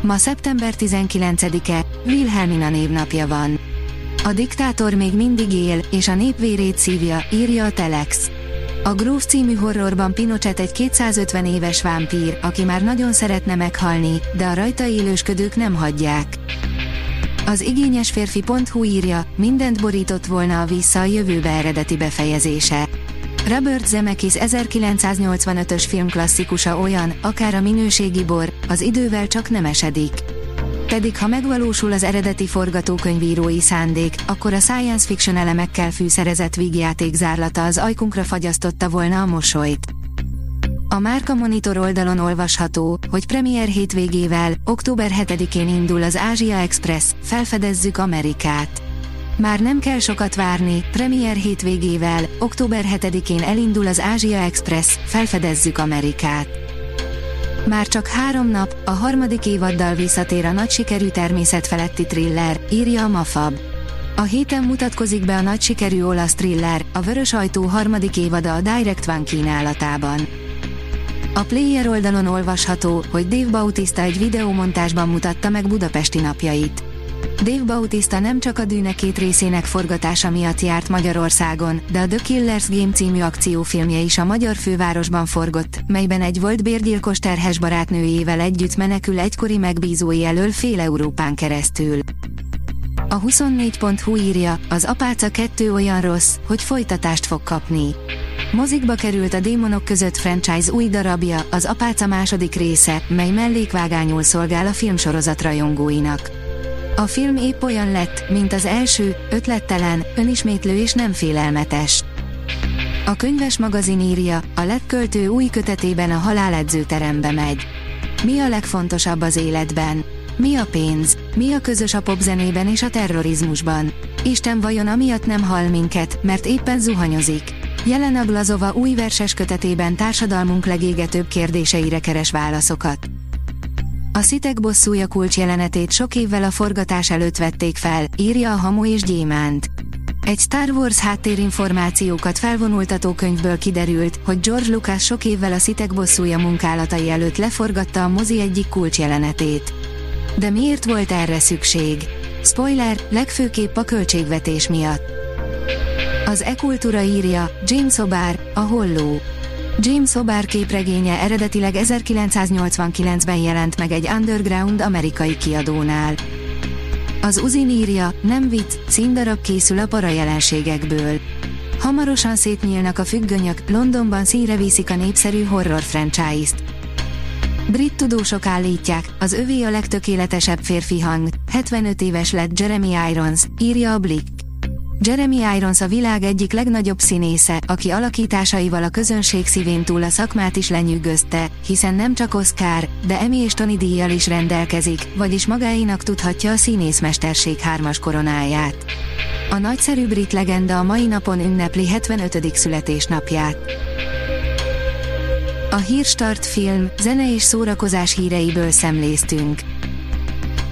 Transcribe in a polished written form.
Ma szeptember 19-e, Wilhelmina névnapja van. A diktátor még mindig él, és a nép vérét szívja, írja a Telex. A Groove című horrorban Pinochet egy 250 éves vámpír, aki már nagyon szeretne meghalni, de a rajta élősködők nem hagyják. Az igényesférfi.hu írja, mindent borított volna a Vissza a jövőbe eredeti befejezése. Robert Zemeckis 1985-ös filmklasszikusa olyan, akár a minőségi bor, az idővel csak nem esedik. Pedig ha megvalósul az eredeti forgatókönyvírói szándék, akkor a science fiction elemekkel fűszerezett vígjáték zárlata az ajkunkra fagyasztotta volna a mosolyt. A Márka Monitor oldalon olvasható, hogy premier hétvégével, október 7-én indul az Ázsia Expressz, felfedezzük Amerikát. Már nem kell sokat várni, premier hétvégével, október 7-én elindul az Ázsia Expressz, felfedezzük Amerikát. Már csak 3 nap, a 3. évaddal visszatér a nagy sikerű természetfeletti thriller, írja a Mafab. A héten mutatkozik be a nagy sikerű olasz thriller, a Vörös ajtó 3. évada a Direct One kínálatában. A Player oldalon olvasható, hogy Dave Bautista egy videómontásban mutatta meg budapesti napjait. Dave Bautista nem csak a Düne 2 részének forgatása miatt járt Magyarországon, de a The Killers Game című akciófilmje is a magyar fővárosban forgott, melyben egy volt bérgyilkos terhes barátnőjével együtt menekül egykori megbízói elől fél Európán keresztül. A 24.hu írja, az Apáca 2 olyan rossz, hogy folytatást fog kapni. Mozikba került a Démonok között franchise új darabja, az Apáca 2. része, mely mellékvágányul szolgál a filmsorozat rajongóinak. A film épp olyan lett, mint az első, ötlettelen, önismétlő és nem félelmetes. A könyves magazin írja, a lett költő új kötetében a halál edzőterembe megy. Mi a legfontosabb az életben? Mi a pénz? Mi a közös a popzenében és a terrorizmusban? Isten vajon amiatt nem hal minket, mert éppen zuhanyozik? Jelena Glazova új verses kötetében társadalmunk legégetőbb kérdéseire keres válaszokat. A Szitek bosszúja kulcsjelenetét sok évvel a forgatás előtt vették fel, írja a Hamu és Gyémánt. Egy Star Wars háttérinformációkat felvonultató könyvből kiderült, hogy George Lucas sok évvel a Szitek bosszúja munkálatai előtt leforgatta a mozi egyik kulcsjelenetét. De miért volt erre szükség? Spoiler, legfőképp a költségvetés miatt. Az e-kultúra írja, James Hobart, a holló. James Hobart képregénye eredetileg 1989-ben jelent meg egy underground amerikai kiadónál. Az uzin írja, nem vicc, színdarab készül a parajelenségekből. Hamarosan szétnyílnak a függönyök, Londonban színre viszik a népszerű horror franchise-t. Brit tudósok állítják, az övé a legtökéletesebb férfi hang, 75 éves lett Jeremy Irons, írja a Blick. Jeremy Irons a világ egyik legnagyobb színésze, aki alakításaival a közönség szívén túl a szakmát is lenyűgözte, hiszen nem csak Oscar, de Emmy és Tony díjjal is rendelkezik, vagyis magáénak tudhatja a színészmesterség 3-as koronáját. A nagyszerű brit legenda a mai napon ünnepli 75. születésnapját. A Hírstart film, zene és szórakozás híreiből szemléztünk.